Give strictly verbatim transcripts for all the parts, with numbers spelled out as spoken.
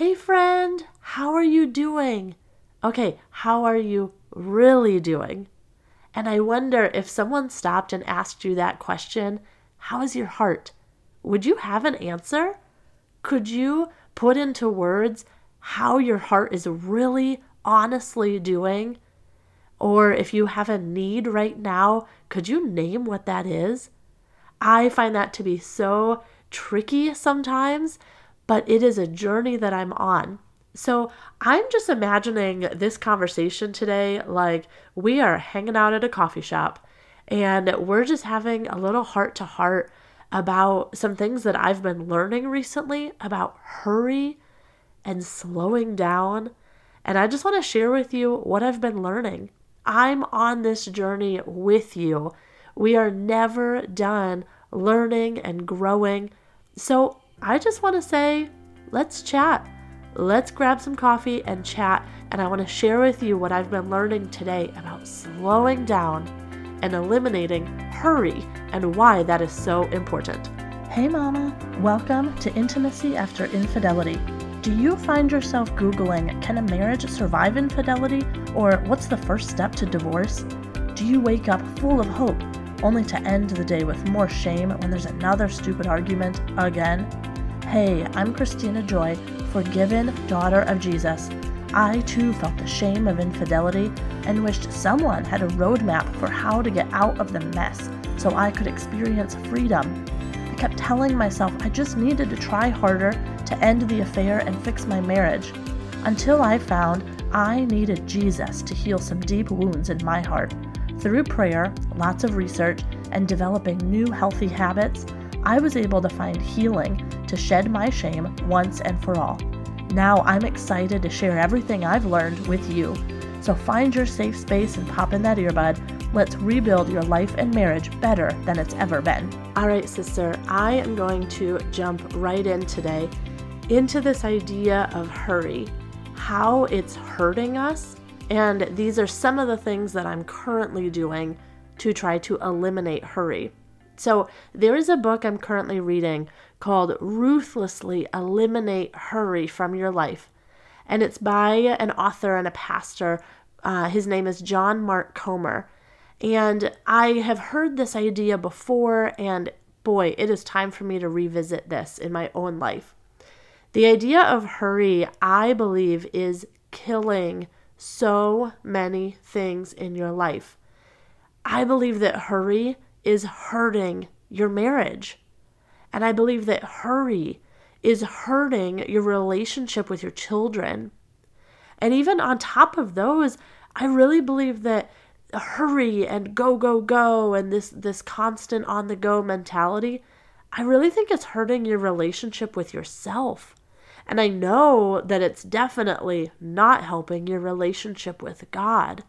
Hey friend, how are you doing? Okay, how are you really doing? And I wonder if someone stopped and asked you that question, how is your heart? Would you have an answer? Could you put into words how your heart is really honestly doing? Or if you have a need right now, could you name what that is? I find that to be so tricky sometimes, but it is a journey that I'm on. So I'm just imagining this conversation today like we are hanging out at a coffee shop and we're just having a little heart-to-heart about some things that I've been learning recently about hurry and slowing down. And I just want to share with you what I've been learning. I'm on this journey with you. We are never done learning and growing. So I just want to say, let's chat. Let's grab some coffee and chat, and I want to share with you what I've been learning today about slowing down and eliminating hurry and why that is so important. Hey mama, welcome to Intimacy After Infidelity. Do you find yourself Googling, can a marriage survive infidelity? Or what's the first step to divorce? Do you wake up full of hope, only to end the day with more shame when there's another stupid argument again? Hey, I'm Kristina Joy, forgiven daughter of Jesus. I too felt the shame of infidelity and wished someone had a roadmap for how to get out of the mess so I could experience freedom. I kept telling myself I just needed to try harder to end the affair and fix my marriage, until I found I needed Jesus to heal some deep wounds in my heart. Through prayer, lots of research, and developing new healthy habits, I was able to find healing to shed my shame once and for all. Now I'm excited to share everything I've learned with you. So find your safe space and pop in that earbud. Let's rebuild your life and marriage better than it's ever been. All right, sister, I am going to jump right in today into this idea of hurry, how it's hurting us. And these are some of the things that I'm currently doing to try to eliminate hurry. So there is a book I'm currently reading called Ruthlessly Eliminate Hurry from Your Life. And it's by an author and a pastor. Uh, his name is John Mark Comer. And I have heard this idea before, and boy, it is time for me to revisit this in my own life. The idea of hurry, I believe, is killing so many things in your life. I believe that hurry is hurting your marriage. And I believe that hurry is hurting your relationship with your children. And even on top of those, I really believe that hurry and go, go, go, and this, this constant on-the-go mentality, I really think it's hurting your relationship with yourself. And I know that it's definitely not helping your relationship with God.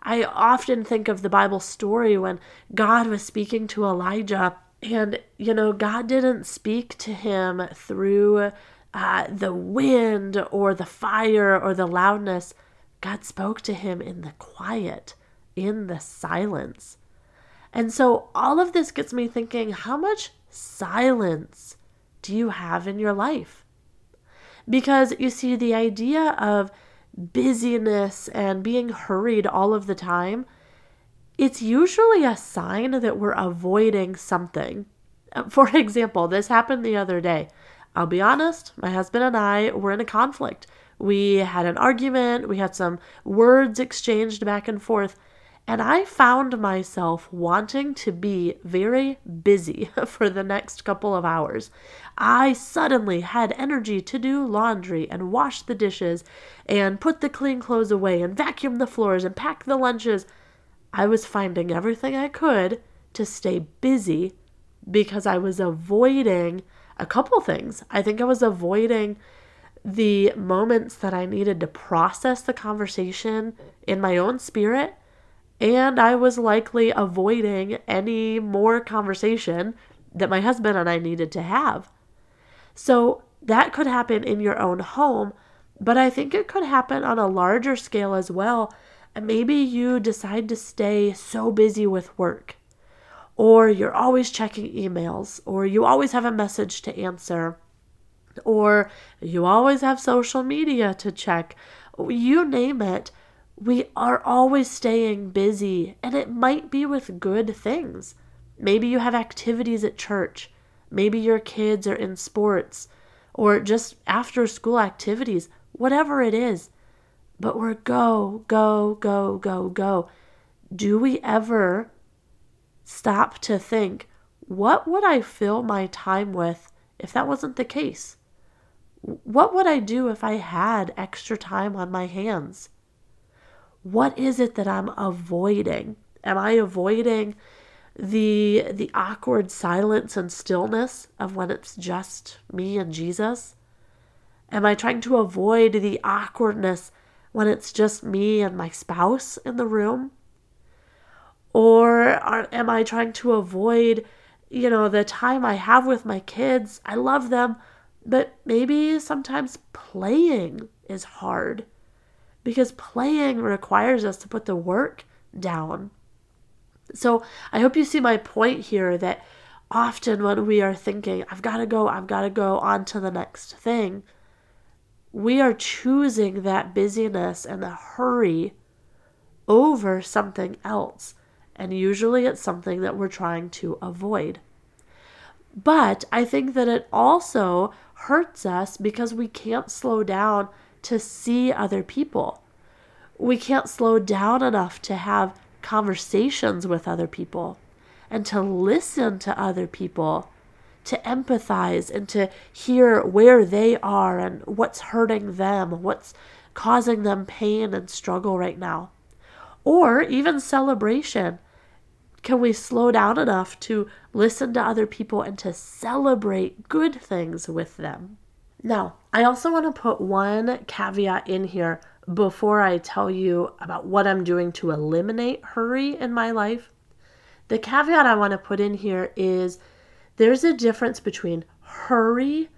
I often think of the Bible story when God was speaking to Elijah, and, you know, God didn't speak to him through uh, the wind or the fire or the loudness. God spoke to him in the quiet, in the silence. And so all of this gets me thinking, how much silence do you have in your life? Because you see, the idea of busyness and being hurried all of the time, it's usually a sign that we're avoiding something. For example, this happened the other day. I'll be honest, my husband and I were in a conflict. We had an argument, we had some words exchanged back and forth, and I found myself wanting to be very busy for the next couple of hours. I suddenly had energy to do laundry and wash the dishes and put the clean clothes away and vacuum the floors and pack the lunches. I was finding everything I could to stay busy because I was avoiding a couple things. I think I was avoiding the moments that I needed to process the conversation in my own spirit. And I was likely avoiding any more conversation that my husband and I needed to have. So that could happen in your own home, but I think it could happen on a larger scale as well. And maybe you decide to stay so busy with work, or you're always checking emails, or you always have a message to answer, or you always have social media to check, you name it. We are always staying busy, and it might be with good things. Maybe you have activities at church. Maybe your kids are in sports or just after school activities, whatever it is. But we're go, go, go, go, go. Do we ever stop to think, what would I fill my time with if that wasn't the case? What would I do if I had extra time on my hands? What is it that I'm avoiding? Am I avoiding the the awkward silence and stillness of when it's just me and Jesus? Am I trying to avoid the awkwardness when it's just me and my spouse in the room? Or are, am I trying to avoid, you know, the time I have with my kids? I love them, but maybe sometimes playing is hard because playing requires us to put the work down. So I hope you see my point here that often when we are thinking, I've got to go, I've got to go on to the next thing, we are choosing that busyness and the hurry over something else. And usually it's something that we're trying to avoid. But I think that it also hurts us because we can't slow down to see other people. We can't slow down enough to have conversations with other people and to listen to other people, to empathize and to hear where they are and what's hurting them, what's causing them pain and struggle right now, or even celebration. Can we slow down enough to listen to other people and to celebrate good things with them? Now, I also want to put one caveat in here before I tell you about what I'm doing to eliminate hurry in my life. The caveat I want to put in here is there's a difference between hurry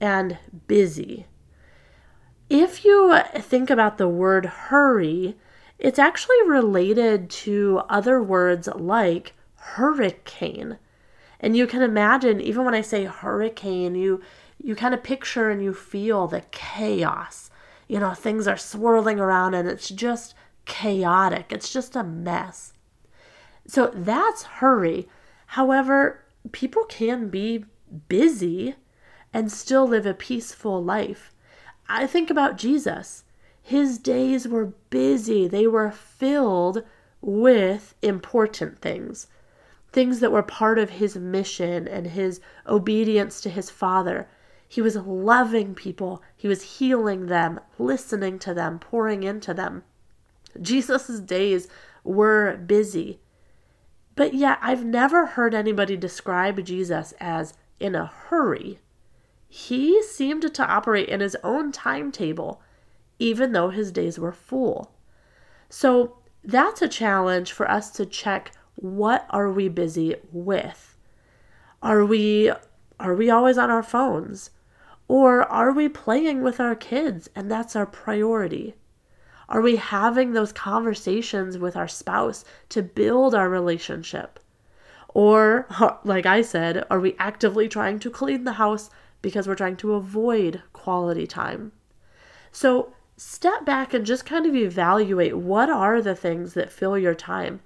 and busy. If you think about the word hurry, it's actually related to other words like hurricane. And you can imagine, even when I say hurricane, you you kind of picture and you feel the chaos. You know, things are swirling around and it's just chaotic. It's just a mess. So that's hurry. However, people can be busy and still live a peaceful life. I think about Jesus. His days were busy. They were filled with important things, things that were part of his mission and his obedience to his Father. He was loving people. He was healing them, listening to them, pouring into them. Jesus' days were busy. But yet, I've never heard anybody describe Jesus as in a hurry. He seemed to operate in his own timetable, even though his days were full. So that's a challenge for us to check, what are we busy with? Are we are we always on our phones? Or are we playing with our kids and that's our priority? Are we having those conversations with our spouse to build our relationship? Or, like I said, are we actively trying to clean the house because we're trying to avoid quality time? So step back and just kind of evaluate, what are the things that fill your time?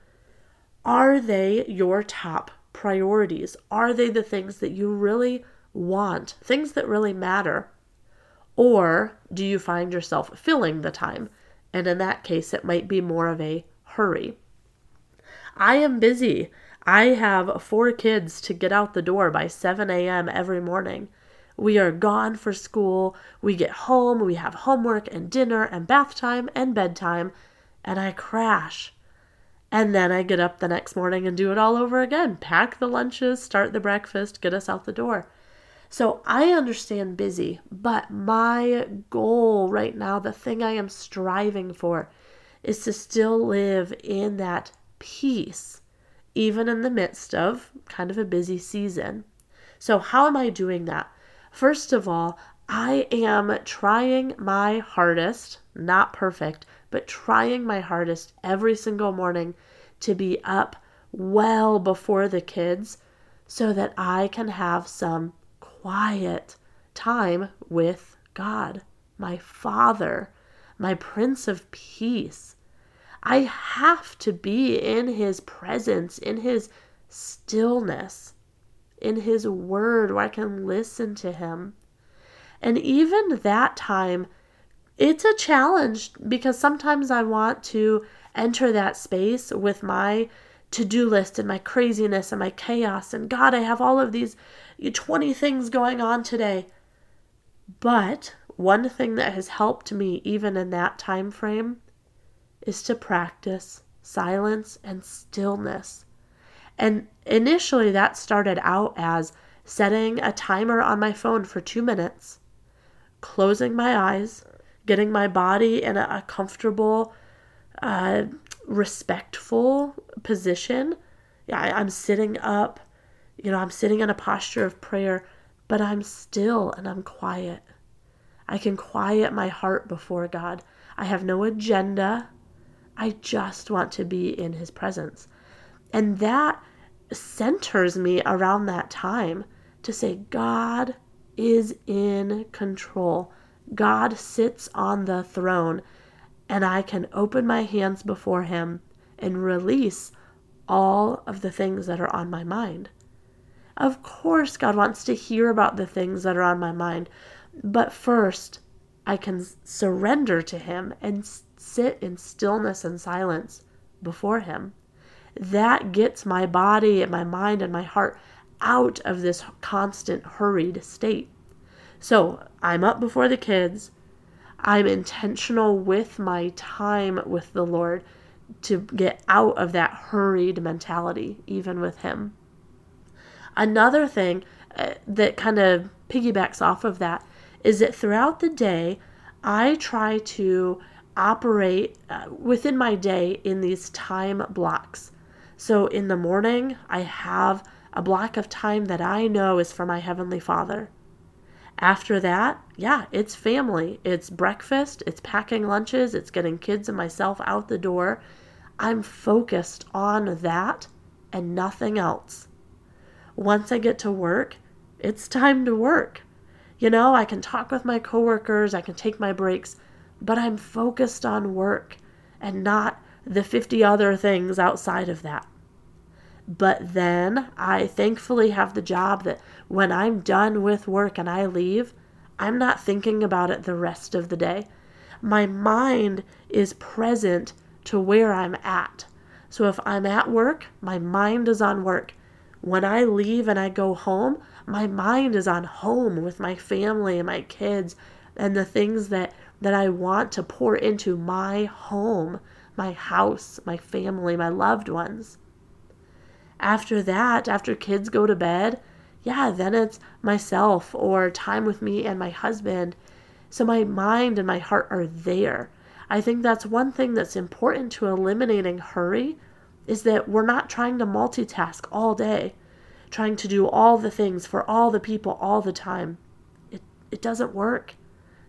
Are they your top priorities? Are they the things that you really want, things that really matter? Or do you find yourself filling the time? And in that case, it might be more of a hurry. I am busy. I have four kids to get out the door by seven a.m. every morning. We are gone for school, we get home, we have homework and dinner and bath time and bedtime, and I crash. And then I get up the next morning and do it all over again. Pack the lunches, start the breakfast, get us out the door. So I understand busy, but my goal right now, the thing I am striving for, is to still live in that peace, even in the midst of kind of a busy season. So how am I doing that? First of all, I am trying my hardest, not perfect, but trying my hardest every single morning to be up well before the kids so that I can have some quiet time with God, my Father, my Prince of Peace. I have to be in his presence, in his stillness, in his word, where I can listen to him. And even that time, it's a challenge, because sometimes I want to enter that space with my to-do list and my craziness and my chaos and, God, I have all of these twenty things going on today. But one thing that has helped me even in that time frame is to practice silence and stillness. And initially that started out as setting a timer on my phone for two minutes, closing my eyes, getting my body in a comfortable, uh, respectful position. Yeah, I, I'm sitting up, you know, I'm sitting in a posture of prayer, but I'm still and I'm quiet. I can quiet my heart before God. I have no agenda. I just want to be in his presence. And that centers me around that time to say, God is in control. God sits on the throne. And I can open my hands before him and release all of the things that are on my mind. Of course, God wants to hear about the things that are on my mind. But first, I can surrender to him and sit in stillness and silence before him. That gets my body and my mind and my heart out of this constant hurried state. So I'm up before the kids. I'm intentional with my time with the Lord to get out of that hurried mentality, even with him. Another thing uh, that kind of piggybacks off of that is that throughout the day, I try to operate uh, within my day in these time blocks. So in the morning, I have a block of time that I know is for my Heavenly Father. After that, yeah, it's family. It's breakfast. It's packing lunches. It's getting kids and myself out the door. I'm focused on that and nothing else. Once I get to work, it's time to work. You know, I can talk with my coworkers. I can take my breaks, but I'm focused on work and not the fifty other things outside of that. But then I thankfully have the job that when I'm done with work and I leave, I'm not thinking about it the rest of the day. My mind is present to where I'm at. So if I'm at work, my mind is on work. When I leave and I go home, my mind is on home with my family and my kids and the things that, that I want to pour into my home, my house, my family, my loved ones. After that, after kids go to bed, yeah, then it's myself or time with me and my husband. So my mind and my heart are there. I think that's one thing that's important to eliminating hurry is that we're not trying to multitask all day, trying to do all the things for all the people all the time. It, it doesn't work.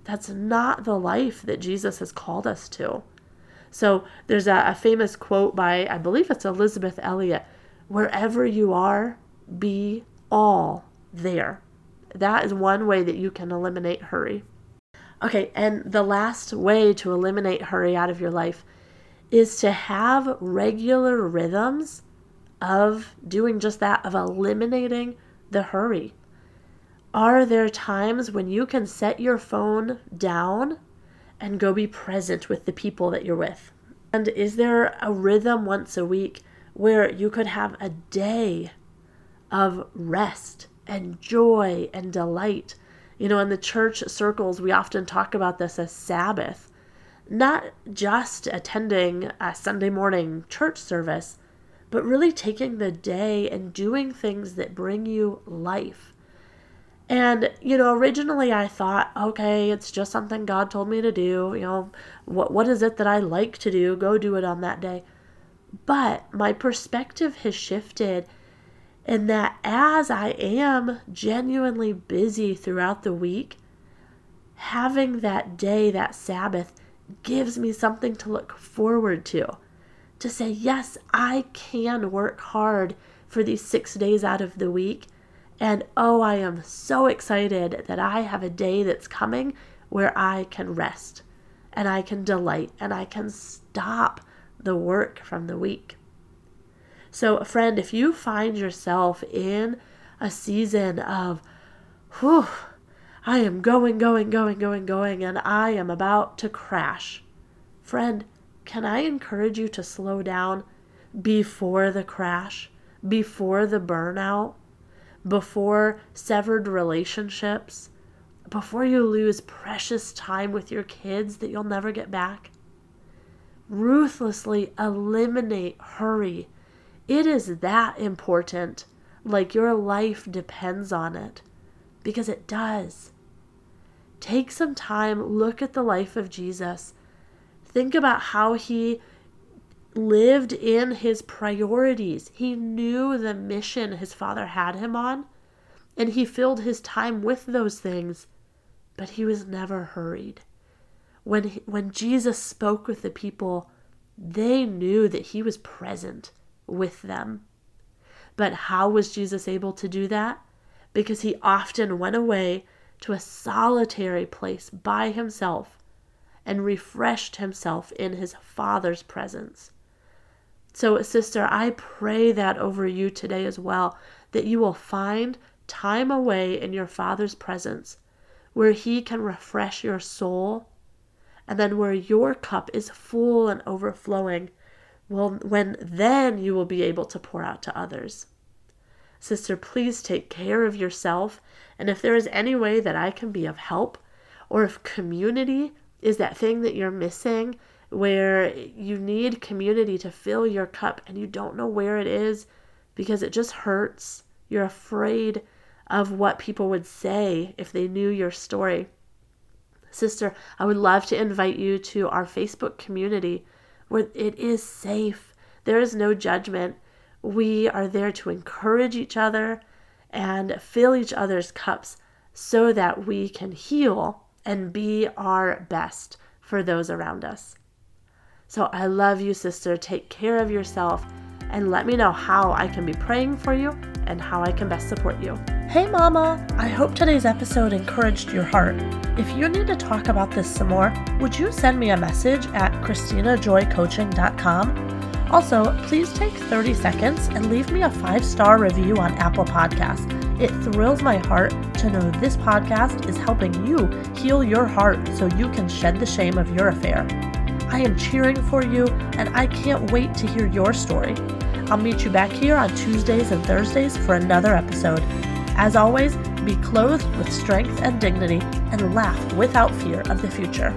That's not the life that Jesus has called us to. So there's a, a famous quote by, I believe it's Elizabeth Elliot, wherever you are, be all there. That is one way that you can eliminate hurry. Okay, and the last way to eliminate hurry out of your life is to have regular rhythms of doing just that, of eliminating the hurry. Are there times when you can set your phone down and go be present with the people that you're with? And is there a rhythm once a week where you could have a day of rest and joy and delight? You know, in the church circles, we often talk about this as Sabbath, not just attending a Sunday morning church service, but really taking the day and doing things that bring you life. And, you know, originally I thought, okay, it's just something God told me to do. You know, what what is it that I like to do? Go do it on that day. But my perspective has shifted in that as I am genuinely busy throughout the week, having that day, that Sabbath, gives me something to look forward to, to say, yes, I can work hard for these six days out of the week And oh, I am so excited that I have a day that's coming where I can rest and I can delight and I can stop the work from the week. So friend, if you find yourself in a season of, whew, I am going, going, going, going, going, and I am about to crash. Friend, can I encourage you to slow down before the crash, before the burnout, before severed relationships, before you lose precious time with your kids that you'll never get back? Ruthlessly eliminate hurry. It is that important, like your life depends on it, because it does. Take some time, look at the life of Jesus. Think about how he lived in his priorities. He knew the mission his father had him on, and he filled his time with those things, but he was never hurried. When he, when Jesus spoke with the people, they knew that he was present with them. But how was Jesus able to do that? Because he often went away to a solitary place by himself and refreshed himself in his Father's presence. So, sister, I pray that over you today as well, that you will find time away in your Father's presence where he can refresh your soul, and then where your cup is full and overflowing, well, when then you will be able to pour out to others. Sister, please take care of yourself, and if there is any way that I can be of help, or if community is that thing that you're missing where you need community to fill your cup and you don't know where it is because it just hurts, you're afraid of what people would say if they knew your story. Sister, I would love to invite you to our Facebook community where it is safe. There is no judgment. We are there to encourage each other and fill each other's cups so that we can heal and be our best for those around us. So I love you, sister. Take care of yourself and let me know how I can be praying for you and how I can best support you. Hey mama, I hope today's episode encouraged your heart. If you need to talk about this some more, would you send me a message at Kristina Joy Coaching dot com? Also, please take thirty seconds and leave me a five-star review on Apple Podcasts. It thrills my heart to know this podcast is helping you heal your heart so you can shed the shame of your affair. I am cheering for you, and I can't wait to hear your story. I'll meet you back here on Tuesdays and Thursdays for another episode. As always, be clothed with strength and dignity and laugh without fear of the future.